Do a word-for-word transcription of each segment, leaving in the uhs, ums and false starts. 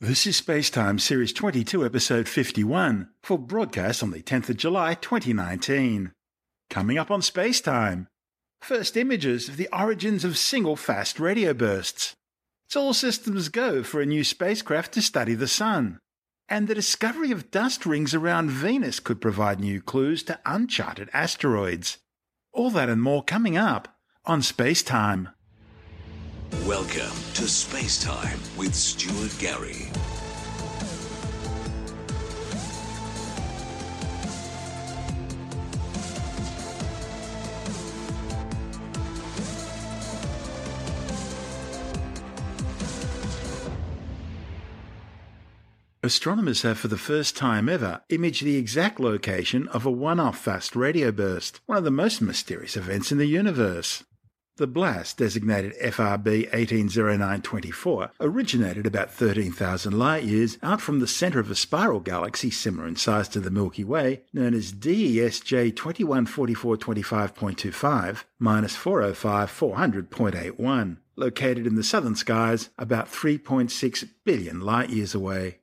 This is Spacetime Series twenty-two, Episode fifty-one, for broadcast on the tenth of July twenty nineteen. Coming up on Spacetime, first images of the origins of single fast radio bursts. It's all systems go for a new spacecraft to study the Sun. And the discovery of dust rings around Venus could provide new clues to uncharted asteroids. All that and more coming up on Spacetime. Welcome to Spacetime with Stuart Gary. Astronomers have for the first time ever imaged the exact location of a one-off fast radio burst, one of the most mysterious events in the universe. The blast, designated F R B eighteen oh nine twenty-four, originated about thirteen thousand light-years out from the centre of a spiral galaxy similar in size to the Milky Way, known as D E S J two one four four two five point two five dash four oh five four hundred point eight one, located in the southern skies about three point six billion light-years away.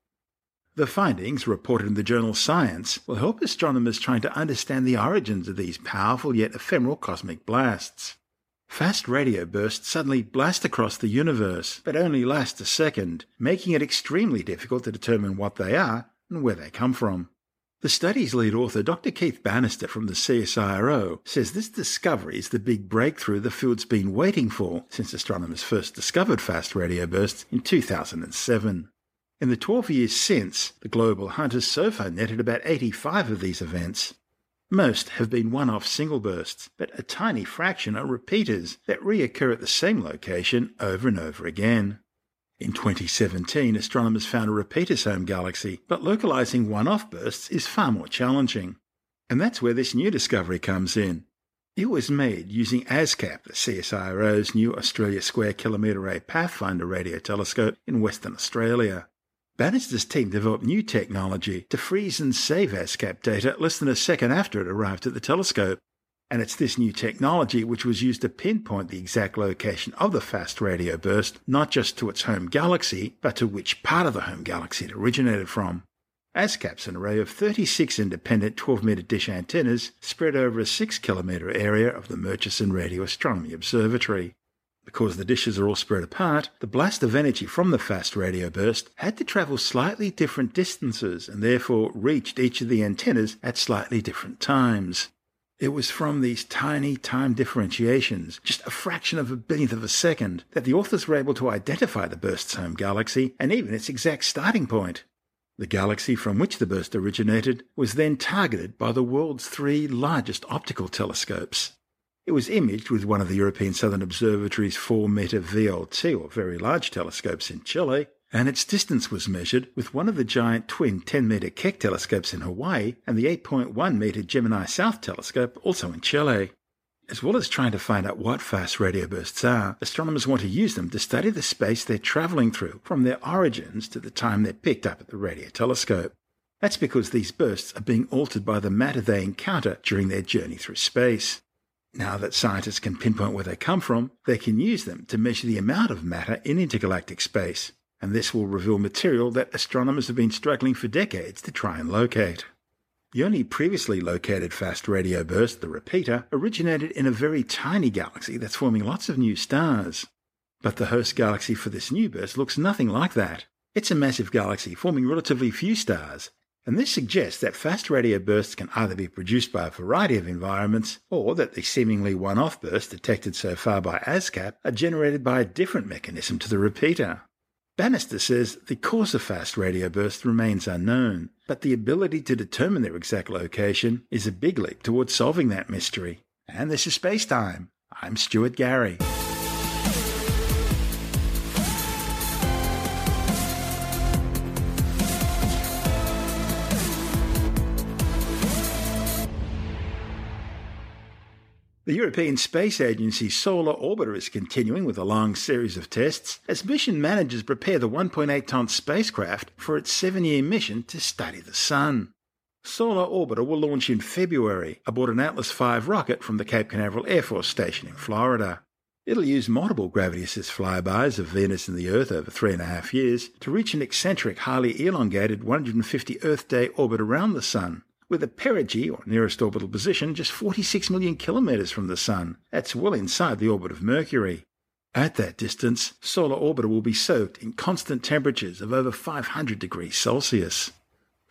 The findings, reported in the journal Science, will help astronomers trying to understand the origins of these powerful yet ephemeral cosmic blasts. Fast radio bursts suddenly blast across the universe, but only last a second, making it extremely difficult to determine what they are and where they come from. The study's lead author, Doctor Keith Bannister from the C S I R O, says this discovery is the big breakthrough the field's been waiting for since astronomers first discovered fast radio bursts in two thousand seven. In the twelve years since, the global hunt has so far netted about eighty-five of these events. Most have been one-off single bursts, but a tiny fraction are repeaters that reoccur at the same location over and over again. In twenty seventeen, astronomers found a repeater's home galaxy, but localizing one-off bursts is far more challenging. And that's where this new discovery comes in. It was made using ASKAP, the C S I R O's new Australia Square Kilometre Array Pathfinder radio telescope in Western Australia. Bannister's team developed new technology to freeze and save ASCAP data less than a second after it arrived at the telescope, and it's this new technology which was used to pinpoint the exact location of the fast radio burst, not just to its home galaxy, but to which part of the home galaxy it originated from. ASCAP's an array of thirty-six independent twelve metre dish antennas spread over a six kilometre area of the Murchison Radio Astronomy Observatory. Because the dishes are all spread apart, the blast of energy from the fast radio burst had to travel slightly different distances and therefore reached each of the antennas at slightly different times. It was from these tiny time differentiations, just a fraction of a billionth of a second, that the authors were able to identify the burst's home galaxy and even its exact starting point. The galaxy from which the burst originated was then targeted by the world's three largest optical telescopes. It was imaged with one of the European Southern Observatory's four metre V L T, or Very Large Telescopes, in Chile, and its distance was measured with one of the giant twin ten metre Keck telescopes in Hawaii and the eight point one metre Gemini South Telescope, also in Chile. As well as trying to find out what fast radio bursts are, astronomers want to use them to study the space they're travelling through, from their origins to the time they're picked up at the radio telescope. That's because these bursts are being altered by the matter they encounter during their journey through space. Now that scientists can pinpoint where they come from, they can use them to measure the amount of matter in intergalactic space, and this will reveal material that astronomers have been struggling for decades to try and locate. The only previously located fast radio burst, the repeater, originated in a very tiny galaxy that's forming lots of new stars. But the host galaxy for this new burst looks nothing like that. It's a massive galaxy forming relatively few stars, and this suggests that fast radio bursts can either be produced by a variety of environments, or that the seemingly one-off bursts detected so far by ASCAP are generated by a different mechanism to the repeater. Bannister says the cause of fast radio bursts remains unknown, but the ability to determine their exact location is a big leap towards solving that mystery. And this is Spacetime. I'm Stuart Gary. The European Space Agency's Solar Orbiter is continuing with a long series of tests as mission managers prepare the one point eight tonne spacecraft for its seven year mission to study the Sun. Solar Orbiter will launch in February aboard an Atlas five rocket from the Cape Canaveral Air Force Station in Florida. It'll use multiple gravity-assist flybys of Venus and the Earth over three and a half years to reach an eccentric, highly elongated one hundred fifty Earth-day orbit around the Sun, with a perigee, or nearest orbital position, just forty-six million kilometres from the Sun. That's well inside the orbit of Mercury. At that distance, Solar Orbiter will be soaked in constant temperatures of over five hundred degrees Celsius.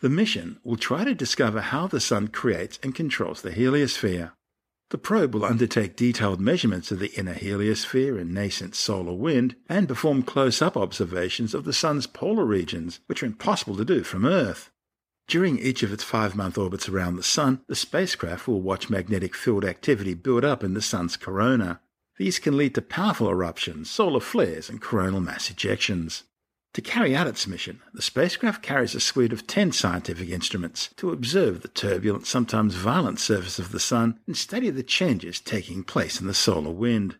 The mission will try to discover how the Sun creates and controls the heliosphere. The probe will undertake detailed measurements of the inner heliosphere and nascent solar wind and perform close-up observations of the Sun's polar regions, which are impossible to do from Earth. During each of its five-month orbits around the Sun, the spacecraft will watch magnetic field activity build up in the Sun's corona. These can lead to powerful eruptions, solar flares, and coronal mass ejections. To carry out its mission, the spacecraft carries a suite of ten scientific instruments to observe the turbulent, sometimes violent surface of the Sun and study the changes taking place in the solar wind.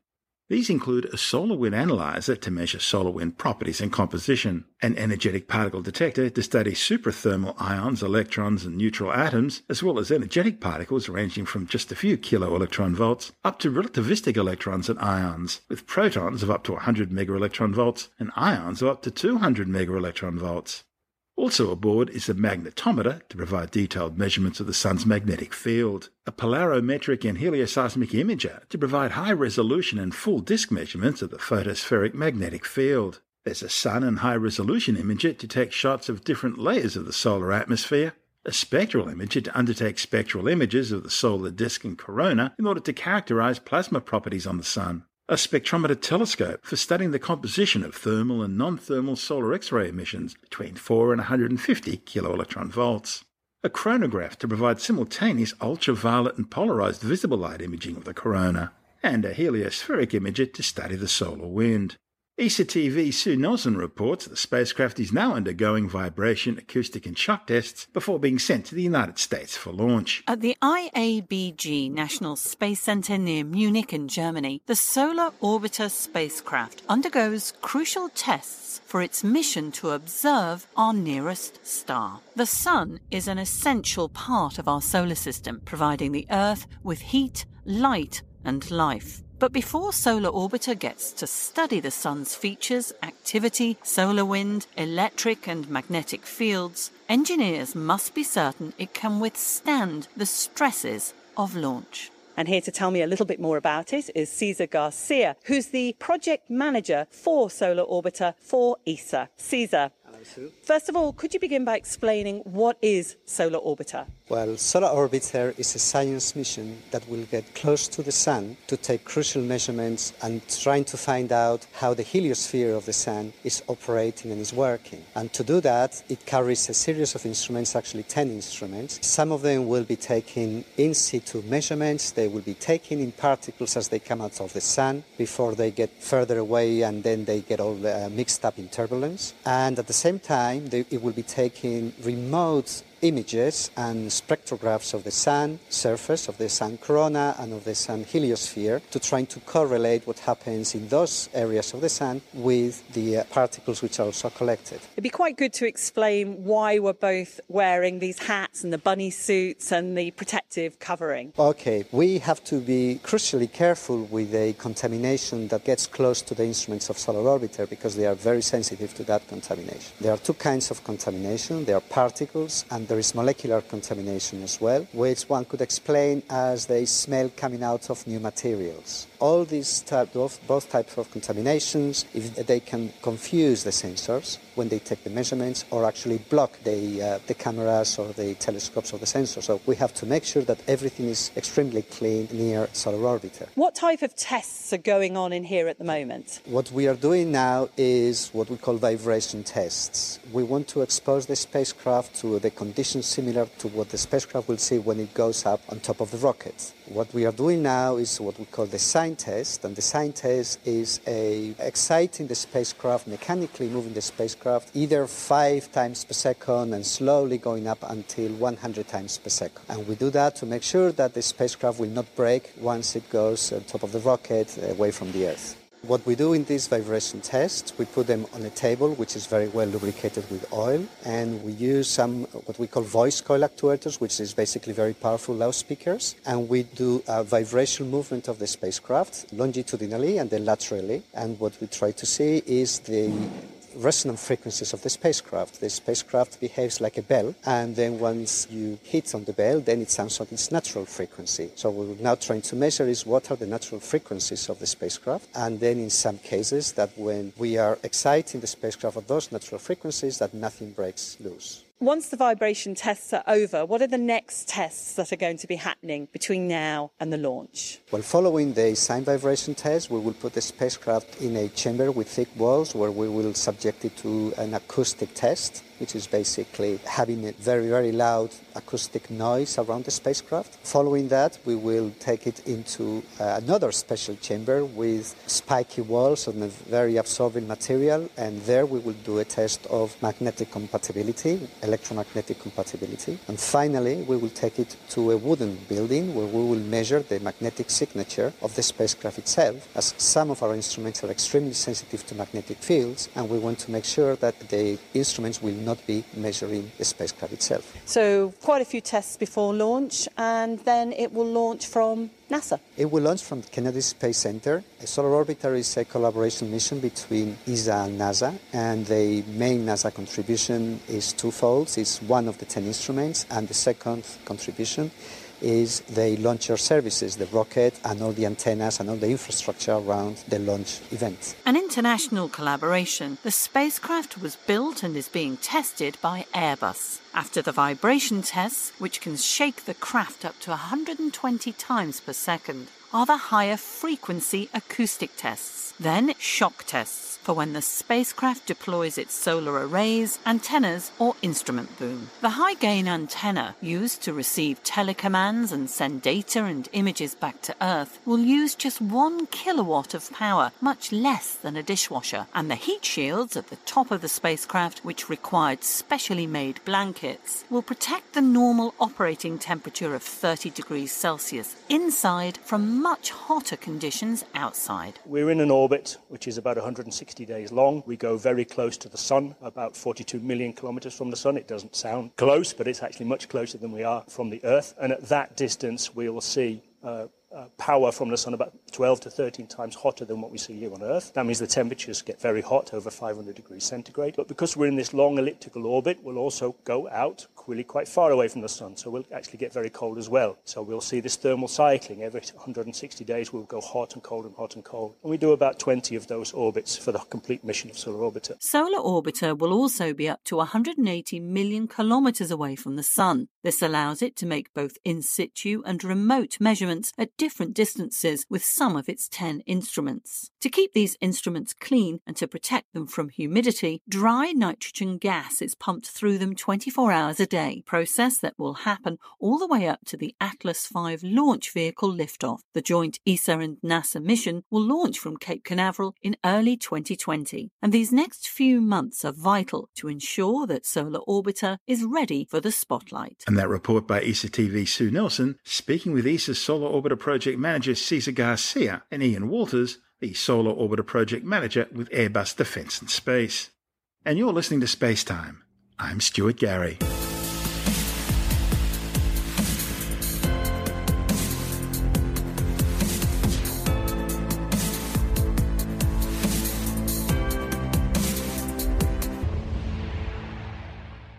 These include a solar wind analyzer to measure solar wind properties and composition, an energetic particle detector to study superthermal ions, electrons, and neutral atoms, as well as energetic particles ranging from just a few kilo electron volts up to relativistic electrons and ions, with protons of up to one hundred mega electron volts and ions of up to two hundred mega electron volts. Also aboard is the magnetometer to provide detailed measurements of the Sun's magnetic field, a polarimetric and helioseismic imager to provide high-resolution and full-disk measurements of the photospheric magnetic field. There's a sun and high-resolution imager to take shots of different layers of the solar atmosphere, a spectral imager to undertake spectral images of the solar disk and corona in order to characterize plasma properties on the Sun, a spectrometer telescope for studying the composition of thermal and non-thermal solar X-ray emissions between four and one hundred fifty kiloelectron volts, a chronograph to provide simultaneous ultraviolet and polarized visible light imaging of the corona, and a heliospheric imager to study the solar wind. E S A T V Sue Nelson reports the spacecraft is now undergoing vibration, acoustic and shock tests before being sent to the United States for launch. At the I A B G National Space Center near Munich in Germany, the Solar Orbiter spacecraft undergoes crucial tests for its mission to observe our nearest star. The Sun is an essential part of our solar system, providing the Earth with heat, light and life. But before Solar Orbiter gets to study the Sun's features, activity, solar wind, electric and magnetic fields, engineers must be certain it can withstand the stresses of launch. And here to tell me a little bit more about it is Cesar Garcia, who's the project manager for Solar Orbiter for E S A. Cesar, first of all, could you begin by explaining what is Solar Orbiter? Well, Solar Orbiter is a science mission that will get close to the Sun to take crucial measurements and trying to find out how the heliosphere of the Sun is operating and is working. And to do that, it carries a series of instruments, actually ten instruments. Some of them will be taking in situ measurements. They will be taking in particles as they come out of the Sun before they get further away and then they get all uh, mixed up in turbulence. And at the same time, they, it will be taking remote images and spectrographs of the Sun surface, of the Sun corona and of the Sun heliosphere to try to correlate what happens in those areas of the Sun with the uh, particles which are also collected. It'd be quite good to explain why we're both wearing these hats and the bunny suits and the protective covering. Okay, we have to be crucially careful with the contamination that gets close to the instruments of Solar Orbiter because they are very sensitive to that contamination. There are two kinds of contamination. There are particles and there is molecular contamination as well, which one could explain as the smell coming out of new materials. All these type of, both types of contaminations, if they can confuse the sensors when they take the measurements or actually block the, uh, the cameras or the telescopes or the sensors. So we have to make sure that everything is extremely clean near Solar Orbiter. What type of tests are going on in here at the moment? What we are doing now is what we call vibration tests. We want to expose the spacecraft to the conditions similar to what the spacecraft will see when it goes up on top of the rocket. What we are doing now is what we call the sign test, and the sign test is a exciting the spacecraft, mechanically moving the spacecraft either five times per second and slowly going up until one hundred times per second. And we do that to make sure that the spacecraft will not break once it goes on top of the rocket away from the Earth. What we do in these vibration tests, we put them on a table which is very well lubricated with oil, and we use some what we call voice coil actuators, which is basically very powerful loudspeakers, and we do a vibration movement of the spacecraft longitudinally and then laterally, and what we try to see is the resonant frequencies of the spacecraft. The spacecraft behaves like a bell, and then once you hit on the bell, then it sounds on its natural frequency. So what we're now trying to measure is what are the natural frequencies of the spacecraft, and then in some cases that when we are exciting the spacecraft at those natural frequencies, that nothing breaks loose. Once the vibration tests are over, what are the next tests that are going to be happening between now and the launch? Well, following the sine vibration test, we will put the spacecraft in a chamber with thick walls where we will subject it to an acoustic test, which is basically having a very, very loud acoustic noise around the spacecraft. Following that, we will take it into uh, another special chamber with spiky walls and a very absorbent material, and there we will do a test of magnetic compatibility, electromagnetic compatibility. And finally, we will take it to a wooden building where we will measure the magnetic signature of the spacecraft itself, as some of our instruments are extremely sensitive to magnetic fields, and we want to make sure that the instruments will not be measuring the spacecraft itself. So quite a few tests before launch, and then it will launch from NASA. It will launch from Kennedy Space Center. A Solar Orbiter is a collaboration mission between E S A and NASA, and the main NASA contribution is twofold. It's one of the ten instruments, and the second contribution is the launcher services, the rocket and all the antennas and all the infrastructure around the launch event. An international collaboration, the spacecraft was built and is being tested by Airbus. After the vibration tests, which can shake the craft up to one hundred twenty times per second, are the higher frequency acoustic tests, then shock tests for when the spacecraft deploys its solar arrays, antennas or instrument boom. The high-gain antenna, used to receive telecommands and send data and images back to Earth, will use just one kilowatt of power, much less than a dishwasher, and the heat shields at the top of the spacecraft, which required specially made blankets, will protect the normal operating temperature of thirty degrees Celsius inside from much hotter conditions outside. We're in an orbit which is about one hundred sixty days long. We go very close to the sun, about forty-two million kilometres from the sun. It doesn't sound close, but it's actually much closer than we are from the Earth. And at that distance, we will see uh, uh, power from the sun about twelve to thirteen times hotter than what we see here on Earth. That means the temperatures get very hot, over five hundred degrees centigrade. But because we're in this long elliptical orbit, we'll also go out really quite far away from the sun, so we'll actually get very cold as well. So we'll see this thermal cycling. Every one hundred sixty days we'll go hot and cold and hot and cold. And we do about twenty of those orbits for the complete mission of Solar Orbiter. Solar Orbiter will also be up to one hundred eighty million kilometres away from the sun. This allows it to make both in situ and remote measurements at different distances with some of its ten instruments. To keep these instruments clean and to protect them from humidity, dry nitrogen gas is pumped through them twenty-four hours a day. Day, process that will happen all the way up to the Atlas five launch vehicle liftoff. The joint E S A and NASA mission will launch from Cape Canaveral in early twenty twenty, and these next few months are vital to ensure that Solar Orbiter is ready for the spotlight. And that report by E S A T V's Sue Nelson, speaking with E S A's Solar Orbiter Project Manager Cesar Garcia and Ian Walters, the Solar Orbiter Project Manager with Airbus Defence and Space. And you're listening to Space Time. I'm Stuart Gary.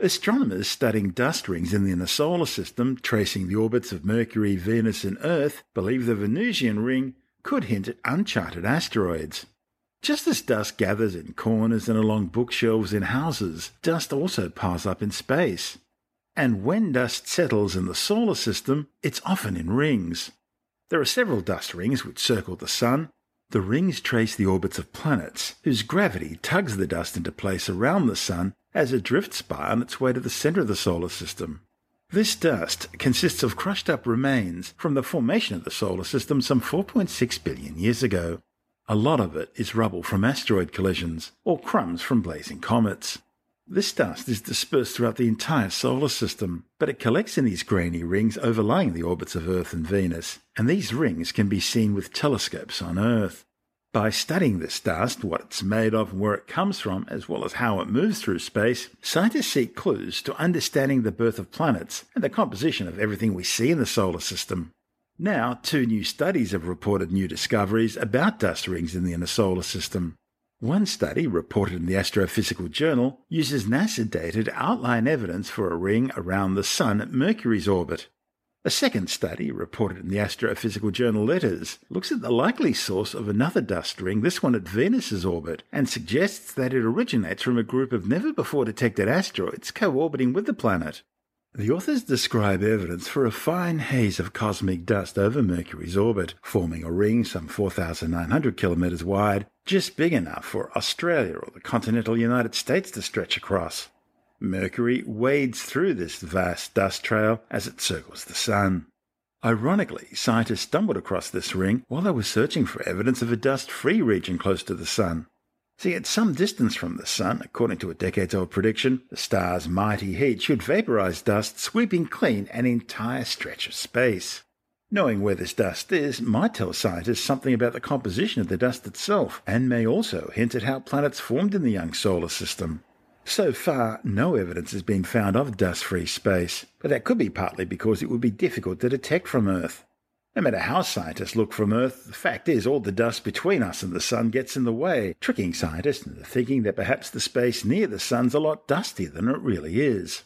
Astronomers studying dust rings in the inner solar system, tracing the orbits of Mercury, Venus and Earth, believe the Venusian ring could hint at uncharted asteroids. Just as dust gathers in corners and along bookshelves in houses, dust also piles up in space. And when dust settles in the solar system, it's often in rings. There are several dust rings which circle the Sun. The rings trace the orbits of planets, whose gravity tugs the dust into place around the Sun as it drifts by on its way to the centre of the solar system. This dust consists of crushed-up remains from the formation of the solar system some four point six billion years ago. A lot of it is rubble from asteroid collisions, or crumbs from blazing comets. This dust is dispersed throughout the entire solar system, but it collects in these grainy rings overlying the orbits of Earth and Venus, and these rings can be seen with telescopes on Earth. By studying this dust, what it's made of and where it comes from, as well as how it moves through space, scientists seek clues to understanding the birth of planets and the composition of everything we see in the solar system. Now, two new studies have reported new discoveries about dust rings in the inner solar system. One study, reported in the Astrophysical Journal, uses NASA data to outline evidence for a ring around the Sun at Mercury's orbit. A second study, reported in the Astrophysical Journal Letters, looks at the likely source of another dust ring, this one at Venus's orbit, and suggests that it originates from a group of never-before-detected asteroids co-orbiting with the planet. The authors describe evidence for a fine haze of cosmic dust over Mercury's orbit, forming a ring some four thousand nine hundred kilometres wide, just big enough for Australia or the continental United States to stretch across. Mercury wades through this vast dust trail as it circles the Sun. Ironically, scientists stumbled across this ring while they were searching for evidence of a dust-free region close to the Sun. See, at some distance from the Sun, according to a decades-old prediction, the star's mighty heat should vaporize dust, sweeping clean an entire stretch of space. Knowing where this dust is might tell scientists something about the composition of the dust itself, and may also hint at how planets formed in the young solar system. So far, no evidence has been found of dust-free space, but that could be partly because it would be difficult to detect from Earth. No matter how scientists look from Earth, the fact is all the dust between us and the Sun gets in the way, tricking scientists into thinking that perhaps the space near the Sun's a lot dustier than it really is.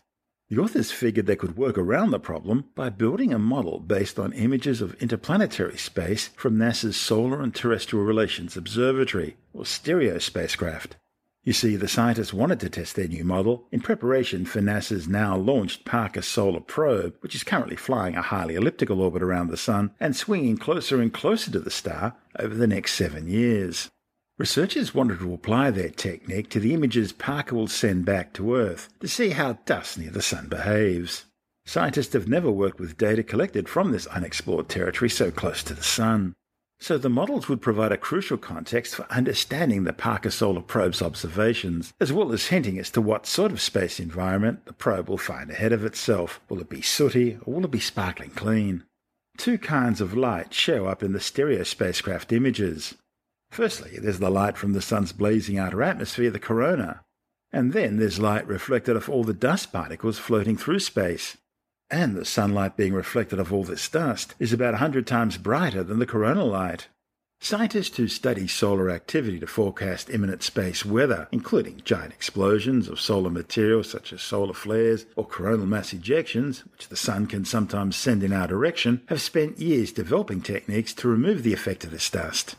The authors figured they could work around the problem by building a model based on images of interplanetary space from NASA's Solar and Terrestrial Relations Observatory, or STEREO spacecraft. You see, the scientists wanted to test their new model in preparation for NASA's now-launched Parker Solar Probe, which is currently flying a highly elliptical orbit around the Sun and swinging closer and closer to the star over the next seven years. Researchers wanted to apply their technique to the images Parker will send back to Earth to see how dust near the Sun behaves. Scientists have never worked with data collected from this unexplored territory so close to the Sun. So the models would provide a crucial context for understanding the Parker Solar Probe's observations, as well as hinting as to what sort of space environment the probe will find ahead of itself. Will it be sooty, or will it be sparkling clean? Two kinds of light show up in the STEREO spacecraft images. Firstly, there's the light from the Sun's blazing outer atmosphere, the corona. And then there's light reflected off all the dust particles floating through space. And the sunlight being reflected off all this dust is about one hundred times brighter than the coronal light. Scientists who study solar activity to forecast imminent space weather, including giant explosions of solar material such as solar flares or coronal mass ejections, which the Sun can sometimes send in our direction, have spent years developing techniques to remove the effect of this dust.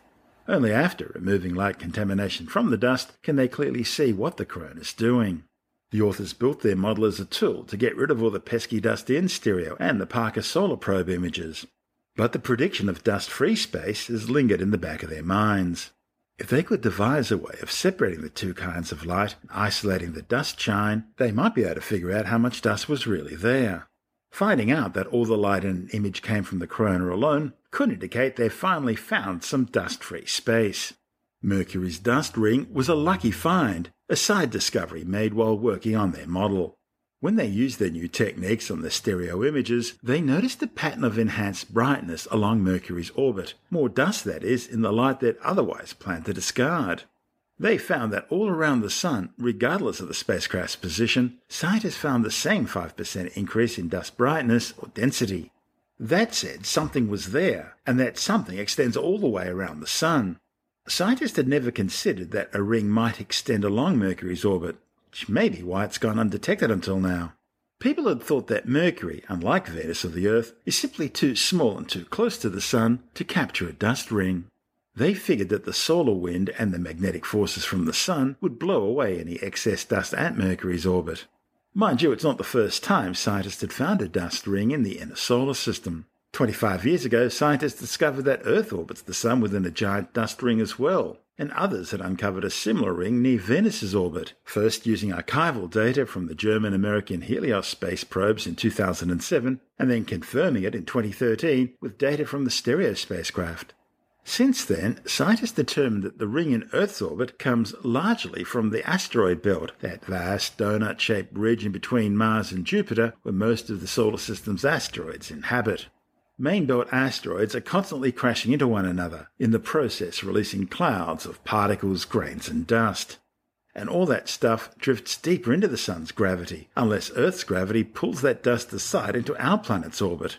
Only after removing light contamination from the dust can they clearly see what the corona is doing. The authors built their model as a tool to get rid of all the pesky dust in STEREO and the Parker Solar Probe images. But the prediction of dust-free space has lingered in the back of their minds. If they could devise a way of separating the two kinds of light and isolating the dust shine, they might be able to figure out how much dust was really there. Finding out that all the light in an image came from the corona alone could indicate they finally found some dust-free space. Mercury's dust ring was a lucky find, a side discovery made while working on their model. When they used their new techniques on the STEREO images, they noticed a pattern of enhanced brightness along Mercury's orbit, more dust that is, in the light they'd otherwise planned to discard. They found that all around the Sun, regardless of the spacecraft's position, scientists found the same five percent increase in dust brightness or density. That said, something was there, and that something extends all the way around the Sun. Scientists had never considered that a ring might extend along Mercury's orbit, which may be why it's gone undetected until now. People had thought that Mercury, unlike Venus or the Earth, is simply too small and too close to the Sun to capture a dust ring. They figured that the solar wind and the magnetic forces from the Sun would blow away any excess dust at Mercury's orbit. Mind you, it's not the first time scientists had found a dust ring in the inner solar system. twenty-five years ago, scientists discovered that Earth orbits the Sun within a giant dust ring as well, and others had uncovered a similar ring near Venus's orbit, first using archival data from the German-American Helios space probes in two thousand seven, and then confirming it in twenty thirteen with data from the STEREO spacecraft. Since then, scientists determined that the ring in Earth's orbit comes largely from the asteroid belt, that vast donut-shaped region between Mars and Jupiter where most of the solar system's asteroids inhabit. main-belt asteroids are constantly crashing into one another, in the process releasing clouds of particles, grains and dust. And all that stuff drifts deeper into the Sun's gravity, unless Earth's gravity pulls that dust aside into our planet's orbit.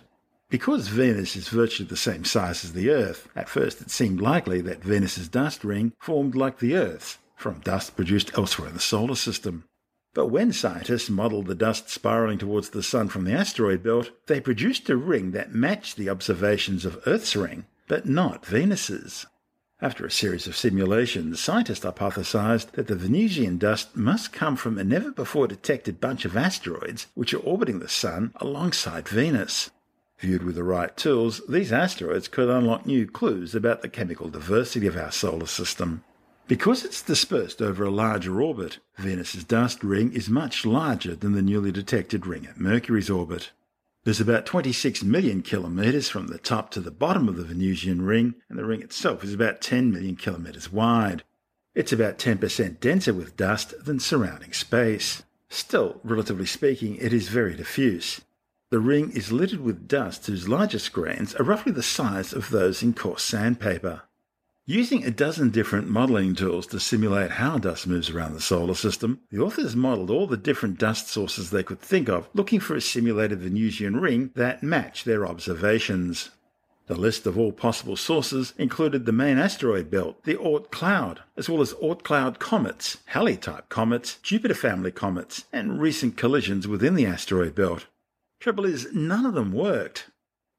Because Venus is virtually the same size as the Earth, at first it seemed likely that Venus's dust ring formed like the Earth's, from dust produced elsewhere in the solar system. But when scientists modelled the dust spiralling towards the Sun from the asteroid belt, they produced a ring that matched the observations of Earth's ring, but not Venus's. After a series of simulations, scientists hypothesized that the Venusian dust must come from a never-before-detected bunch of asteroids which are orbiting the Sun alongside Venus. Viewed with the right tools, these asteroids could unlock new clues about the chemical diversity of our solar system. Because it's dispersed over a larger orbit, Venus's dust ring is much larger than the newly detected ring at Mercury's orbit. There's about twenty-six million kilometres from the top to the bottom of the Venusian ring, and the ring itself is about ten million kilometres wide. It's about ten percent denser with dust than surrounding space. Still, relatively speaking, it is very diffuse. The ring is littered with dust whose largest grains are roughly the size of those in coarse sandpaper. Using a dozen different modelling tools to simulate how dust moves around the solar system, the authors modelled all the different dust sources they could think of, looking for a simulated Venusian ring that matched their observations. The list of all possible sources included the main asteroid belt, the Oort cloud, as well as Oort cloud comets, Halley-type comets, Jupiter family comets, and recent collisions within the asteroid belt. Trouble is, none of them worked.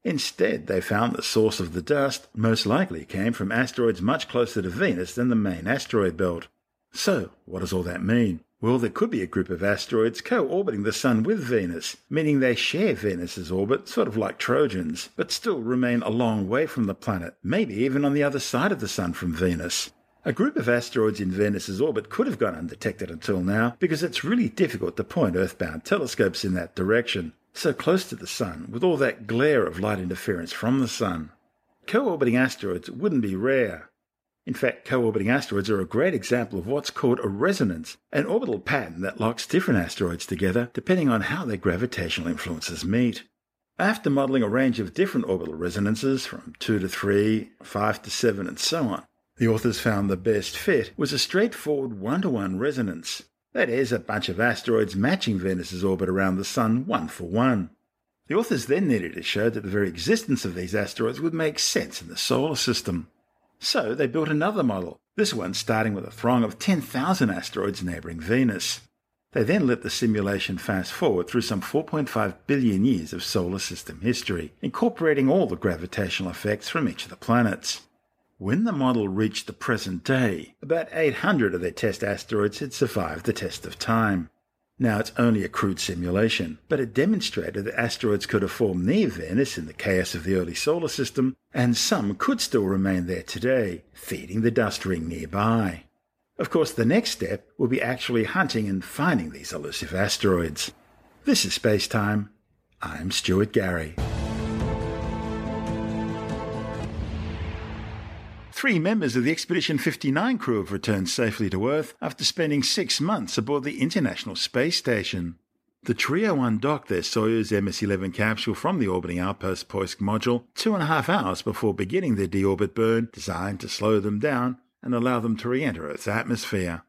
Instead, they found the source of the dust most likely came from asteroids much closer to Venus than the main asteroid belt. So, what does all that mean? Well, there could be a group of asteroids co-orbiting the Sun with Venus, meaning they share Venus's orbit, sort of like Trojans, but still remain a long way from the planet, maybe even on the other side of the Sun from Venus. A group of asteroids in Venus's orbit could have gone undetected until now, because it's really difficult to point Earth-bound telescopes in that direction. So close to the Sun, with all that glare of light interference from the Sun. Co-orbiting asteroids wouldn't be rare. In fact, co-orbiting asteroids are a great example of what's called a resonance, an orbital pattern that locks different asteroids together depending on how their gravitational influences meet. After modelling a range of different orbital resonances, from two to three, five to seven, and so on, the authors found the best fit was a straightforward one-to-one resonance. That is, a bunch of asteroids matching Venus's orbit around the Sun one for one. The authors then needed to show that the very existence of these asteroids would make sense in the solar system. So they built another model, this one starting with a throng of ten thousand asteroids neighbouring Venus. They then let the simulation fast forward through some four point five billion years of solar system history, incorporating all the gravitational effects from each of the planets. When the model reached the present day, about eight hundred of their test asteroids had survived the test of time. Now, it's only a crude simulation, but it demonstrated that asteroids could have formed near Venus in the chaos of the early solar system, and some could still remain there today, feeding the dust ring nearby. Of course, the next step will be actually hunting and finding these elusive asteroids. This is SpaceTime. I'm Stuart Gary. Three members of the Expedition fifty-nine crew have returned safely to Earth after spending six months aboard the International Space Station. The trio undocked their Soyuz M S eleven capsule from the orbiting outpost Poisk module two and a half hours before beginning their deorbit burn, designed to slow them down and allow them to re-enter Earth's atmosphere.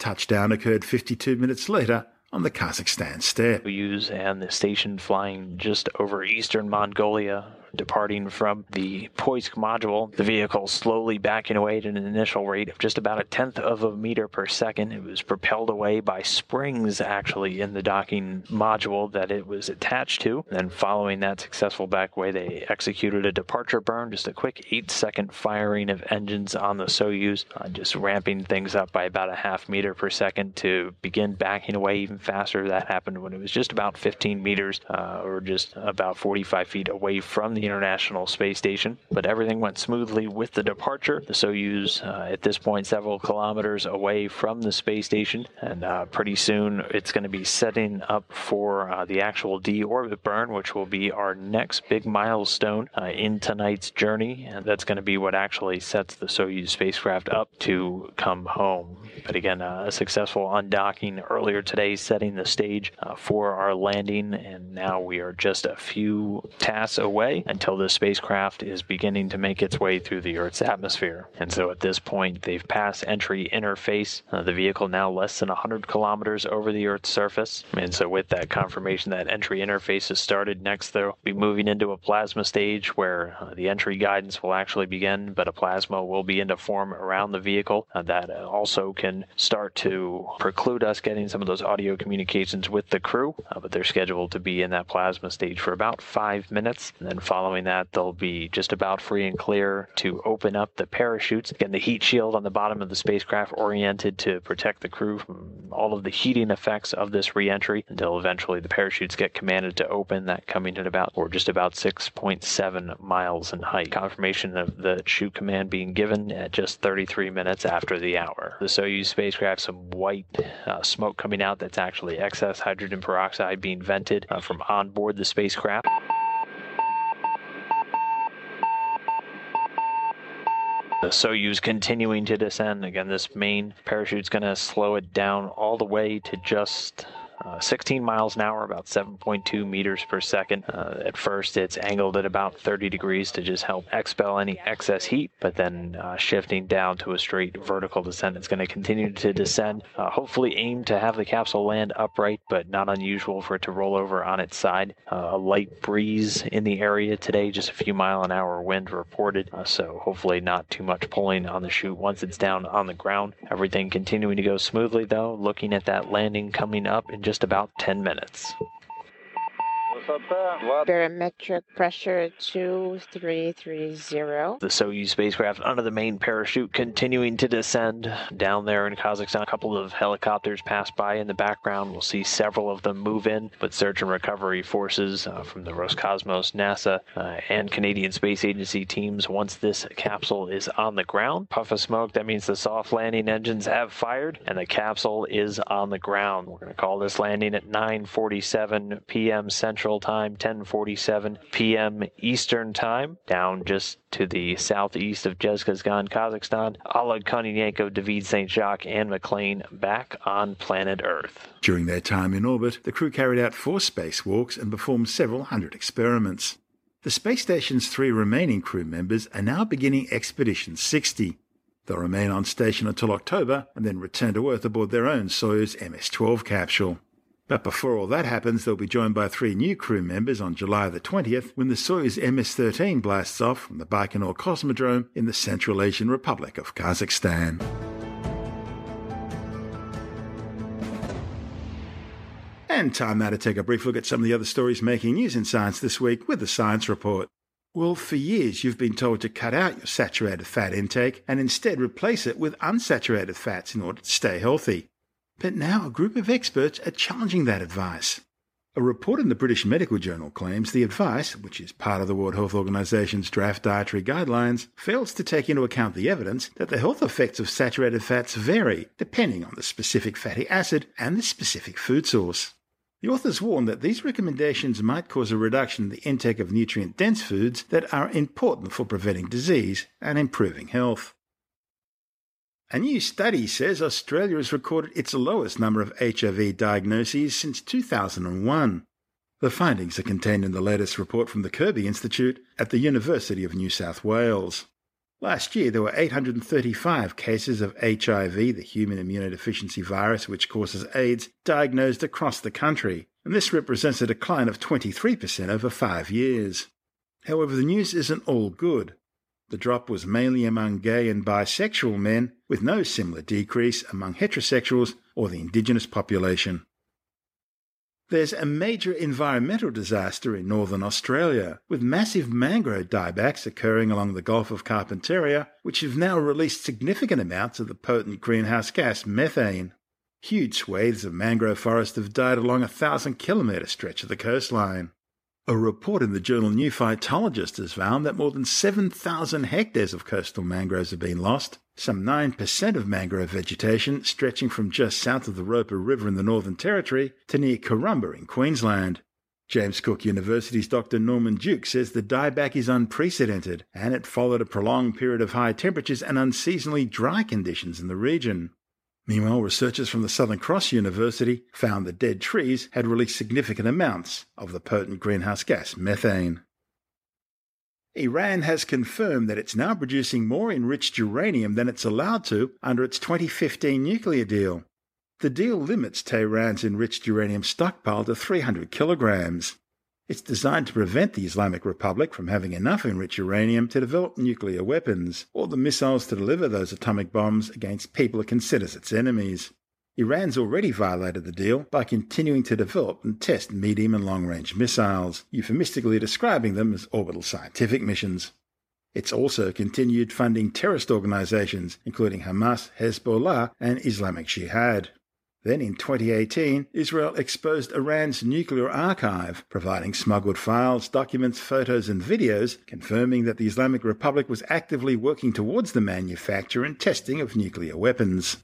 Touchdown occurred fifty-two minutes later on the Kazakhstan steppe. Soyuz and the station flying just over eastern Mongolia. Departing from the Poisk module, the vehicle slowly backing away at an initial rate of just about a tenth of a meter per second. It was propelled away by springs, actually, in the docking module that it was attached to. And then following that successful back away, they executed a departure burn, just a quick eight-second firing of engines on the Soyuz, uh, just ramping things up by about a half meter per second to begin backing away even faster. That happened when it was just about fifteen meters, uh, or just about forty-five feet away from the International Space Station, but everything went smoothly with the departure. The Soyuz, uh, at this point, several kilometers away from the space station, and uh, pretty soon it's going to be setting up for uh, the actual deorbit burn, which will be our next big milestone uh, in tonight's journey, and that's going to be what actually sets the Soyuz spacecraft up to come home. But again, uh, a successful undocking earlier today, setting the stage uh, for our landing, and now we are just a few tasks away until the spacecraft is beginning to make its way through the Earth's atmosphere. And so at this point, they've passed entry interface, uh, the vehicle now less than one hundred kilometers over the Earth's surface. And so with that confirmation that entry interface has started, next they'll be moving into a plasma stage where uh, the entry guidance will actually begin, but a plasma will begin to form around the vehicle. Uh, that also can start to preclude us getting some of those audio communications with the crew, uh, but they're scheduled to be in that plasma stage for about five minutes. And then following that, they'll be just about free and clear to open up the parachutes. Again, the heat shield on the bottom of the spacecraft oriented to protect the crew from all of the heating effects of this re-entry until eventually the parachutes get commanded to open, that coming at about, or just about six point seven miles in height. Confirmation of the chute command being given at just thirty-three minutes after the hour. The Soyuz spacecraft, some white uh, smoke coming out, that's actually excess hydrogen peroxide being vented uh, from onboard the spacecraft. The Soyuz continuing to descend. Again, this main parachute's going to slow it down all the way to just Uh, sixteen miles an hour, about seven point two meters per second. Uh, at first, it's angled at about thirty degrees to just help expel any excess heat, but then uh, shifting down to a straight vertical descent. It's going to continue to descend, uh, hopefully aim to have the capsule land upright, but not unusual for it to roll over on its side. Uh, a light breeze in the area today, just a few mile an hour wind reported, uh, so hopefully not too much pulling on the chute once it's down on the ground. Everything continuing to go smoothly, though, looking at that landing coming up in just just about ten minutes. Barometric pressure two three three zero. The Soyuz spacecraft under the main parachute continuing to descend. Down there in Kazakhstan, a couple of helicopters pass by in the background. We'll see several of them move in, but search and recovery forces uh, from the Roscosmos, NASA, uh, and Canadian Space Agency teams, once this capsule is on the ground. Puff of smoke, that means the soft landing engines have fired, and the capsule is on the ground. We're going to call this landing at nine forty-seven p.m. Central Time, ten forty-seven p.m. Eastern Time. Down just to the southeast of Jezkazgan, Kazakhstan, Oleg Kononenko, David Saint Jacques, and McLean back on planet Earth. During their time in orbit, the crew carried out four spacewalks and performed several hundred experiments. The space station's three remaining crew members are now beginning Expedition sixty. They'll remain on station until October and then return to Earth aboard their own Soyuz M S twelve capsule. But before all that happens, they'll be joined by three new crew members on July the twentieth when the Soyuz M S thirteen blasts off from the Baikonur Cosmodrome in the Central Asian Republic of Kazakhstan. And time now to take a brief look at some of the other stories making news in science this week with the Science Report. Well, for years you've been told to cut out your saturated fat intake and instead replace it with unsaturated fats in order to stay healthy. But now a group of experts are challenging that advice. A report in the British Medical Journal claims the advice, which is part of the World Health Organization's draft dietary guidelines, fails to take into account the evidence that the health effects of saturated fats vary depending on the specific fatty acid and the specific food source. The authors warn that these recommendations might cause a reduction in the intake of nutrient-dense foods that are important for preventing disease and improving health. A new study says Australia has recorded its lowest number of H I V diagnoses since two thousand one. The findings are contained in the latest report from the Kirby Institute at the University of New South Wales. Last year, there were eight hundred thirty-five cases of H I V, the human immunodeficiency virus which causes AIDS, diagnosed across the country, and this represents a decline of twenty-three percent over five years. However, the news isn't all good. The drop was mainly among gay and bisexual men, with no similar decrease among heterosexuals or the indigenous population. There's a major environmental disaster in northern Australia, with massive mangrove diebacks occurring along the Gulf of Carpentaria, which have now released significant amounts of the potent greenhouse gas methane. Huge swathes of mangrove forest have died along a thousand kilometre stretch of the coastline. A report in the journal New Phytologist has found that more than seven thousand hectares of coastal mangroves have been lost, some nine percent of mangrove vegetation stretching from just south of the Roper River in the Northern Territory to near Corumba in Queensland. James Cook University's Doctor Norman Duke says the dieback is unprecedented, and it followed a prolonged period of high temperatures and unseasonably dry conditions in the region. Meanwhile, researchers from the Southern Cross University found the dead trees had released significant amounts of the potent greenhouse gas methane. Iran has confirmed that it's now producing more enriched uranium than it's allowed to under its twenty fifteen nuclear deal. The deal limits Tehran's enriched uranium stockpile to three hundred kilograms. It's designed to prevent the Islamic Republic from having enough enriched uranium to develop nuclear weapons or the missiles to deliver those atomic bombs against people it considers its enemies. Iran's already violated the deal by continuing to develop and test medium and long-range missiles, euphemistically describing them as orbital scientific missions. It's also continued funding terrorist organizations, including Hamas, Hezbollah, and Islamic Jihad. Then in twenty eighteen, Israel exposed Iran's nuclear archive, providing smuggled files, documents, photos and videos, confirming that the Islamic Republic was actively working towards the manufacture and testing of nuclear weapons.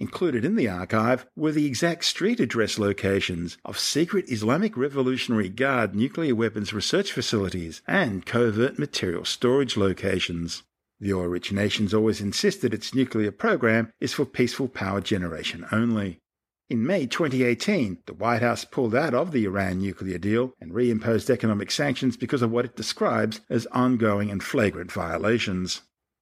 Included in the archive were the exact street address locations of secret Islamic Revolutionary Guard nuclear weapons research facilities and covert material storage locations. The oil-rich nation's always insisted its nuclear program is for peaceful power generation only. In May twenty eighteen, the White House pulled out of the Iran nuclear deal and reimposed economic sanctions because of what it describes as ongoing and flagrant violations.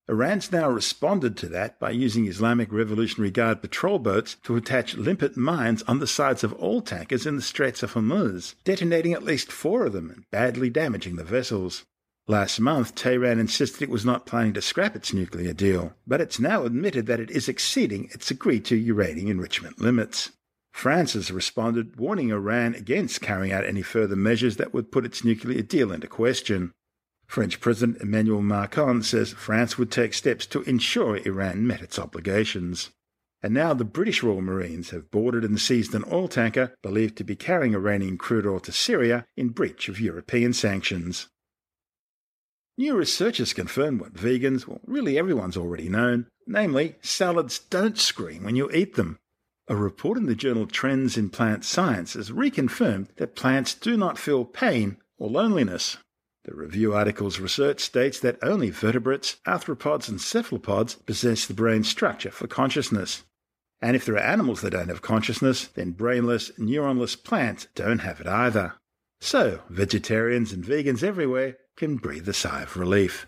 Iran's now responded to that by using Islamic Revolutionary Guard patrol boats to attach limpet mines on the sides of all tankers in the Straits of Hormuz, detonating at least four of them and badly damaging the vessels. Last month, Tehran insisted it was not planning to scrap its nuclear deal, but it's now admitted that it is exceeding its agreed-to uranium enrichment limits. France has responded, warning Iran against carrying out any further measures that would put its nuclear deal into question. French President Emmanuel Macron says France would take steps to ensure Iran met its obligations. And now the British Royal Marines have boarded and seized an oil tanker believed to be carrying Iranian crude oil to Syria in breach of European sanctions. New research has confirmed what vegans, well really everyone's already known, namely salads don't scream when you eat them. A report in the journal Trends in Plant Science has reconfirmed that plants do not feel pain or loneliness. The review article's research states that only vertebrates, arthropods and cephalopods possess the brain structure for consciousness. And if there are animals that don't have consciousness, then brainless, neuronless plants don't have it either. So, vegetarians and vegans everywhere can breathe a sigh of relief.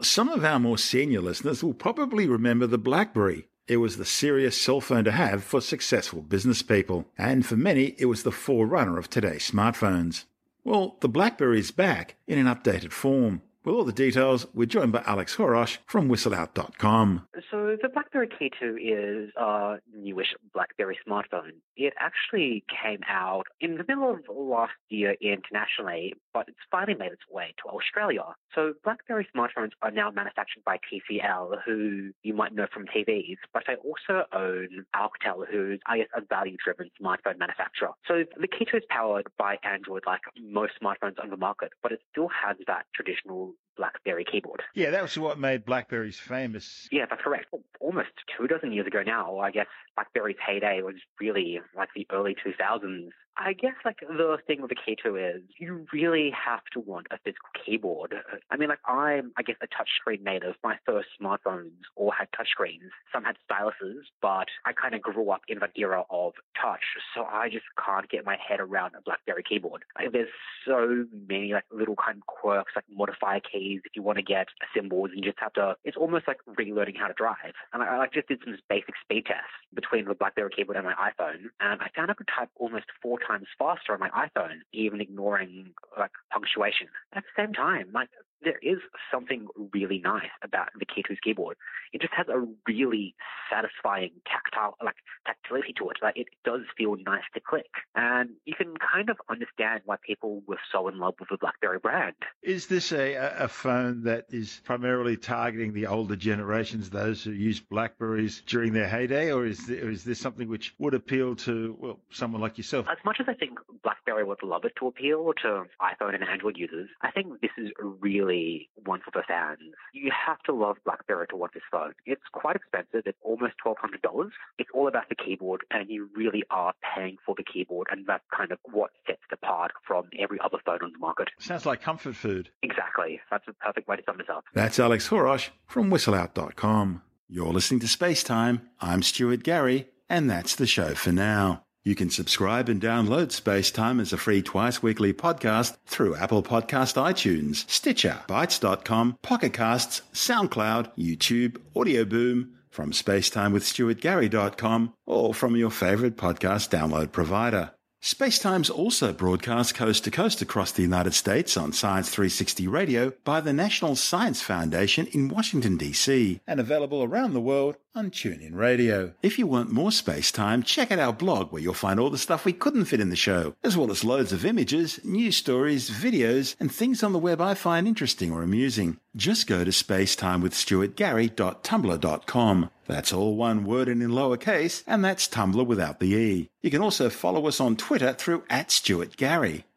Some of our more senior listeners will probably remember the BlackBerry. It was the serious cell phone to have for successful business people, and for many it was the forerunner of today's smartphones. Well, the BlackBerry's back in an updated form. With all the details, we're joined by Alex Horosh from whistle out dot com. So the BlackBerry K two is a newish BlackBerry smartphone. It actually came out in the middle of last year internationally, but it's finally made its way to Australia. So BlackBerry smartphones are now manufactured by T C L, who you might know from T Vs, but they also own Alcatel, who's, I guess, a value-driven smartphone manufacturer. So the K two is powered by Android like most smartphones on the market, but it still has that traditional BlackBerry keyboard. Yeah, that was what made BlackBerries famous. Yeah, that's correct. Almost two dozen years ago now, I guess BlackBerry's heyday was really like the early two thousands. I guess like the thing with the K two is you really have to want a physical keyboard. I mean, like I'm, I guess, a touchscreen native. My first smartphones all had touchscreens. Some had styluses, but I kind of grew up in that era of touch, so I just can't get my head around a BlackBerry keyboard. Like, there's so many like little kind of quirks, like modifier keys if you want to get symbols, and you just have to. It's almost like relearning how to drive. And I, I just did some basic speed tests between the BlackBerry keyboard and my iPhone, and I found I could type almost four times faster on my iPhone, even ignoring like punctuation. At the same time, like there is something really nice about the K two's keyboard. It just has a really satisfying tactile, like tactility to it. Like it does feel nice to click, and you can kind of understand why people were so in love with the BlackBerry brand. Is this a, a phone that is primarily targeting the older generations, those who used BlackBerries during their heyday, or is there, is this something which would appeal to well someone like yourself? As much as I think BlackBerry would love it to appeal to iPhone and Android users, I think this is really one for the fans. You have to love BlackBerry to want this phone. It's quite expensive. It's almost twelve hundred dollars. It's all about the keyboard, and you really are paying for the keyboard, and that's kind of what sets it apart from every other phone on the market. Sounds like comfort food. Exactly. That's the perfect way to sum this up. That's Alex Horosh from whistle out dot com. You're listening to Space Time. I'm Stuart Gary, and that's the show for now. You can subscribe and download Space Time as a free twice-weekly podcast through Apple Podcast, iTunes, Stitcher, Bytes dot com, Pocket Casts, SoundCloud, YouTube, Audio Boom, from space time with stuart gary dot com, or from your favorite podcast download provider. Spacetime's also broadcast coast-to-coast across the United States on Science three sixty Radio by the National Science Foundation in Washington, D C, and available around the world on TuneIn Radio. If you want more Spacetime, check out our blog where you'll find all the stuff we couldn't fit in the show, as well as loads of images, news stories, videos, and things on the web I find interesting or amusing. Just go to space time with stuart gary dot tumblr dot com. That's all one word and in lowercase, and that's Tumblr without the E. You can also follow us on Twitter through at Stuart Gary,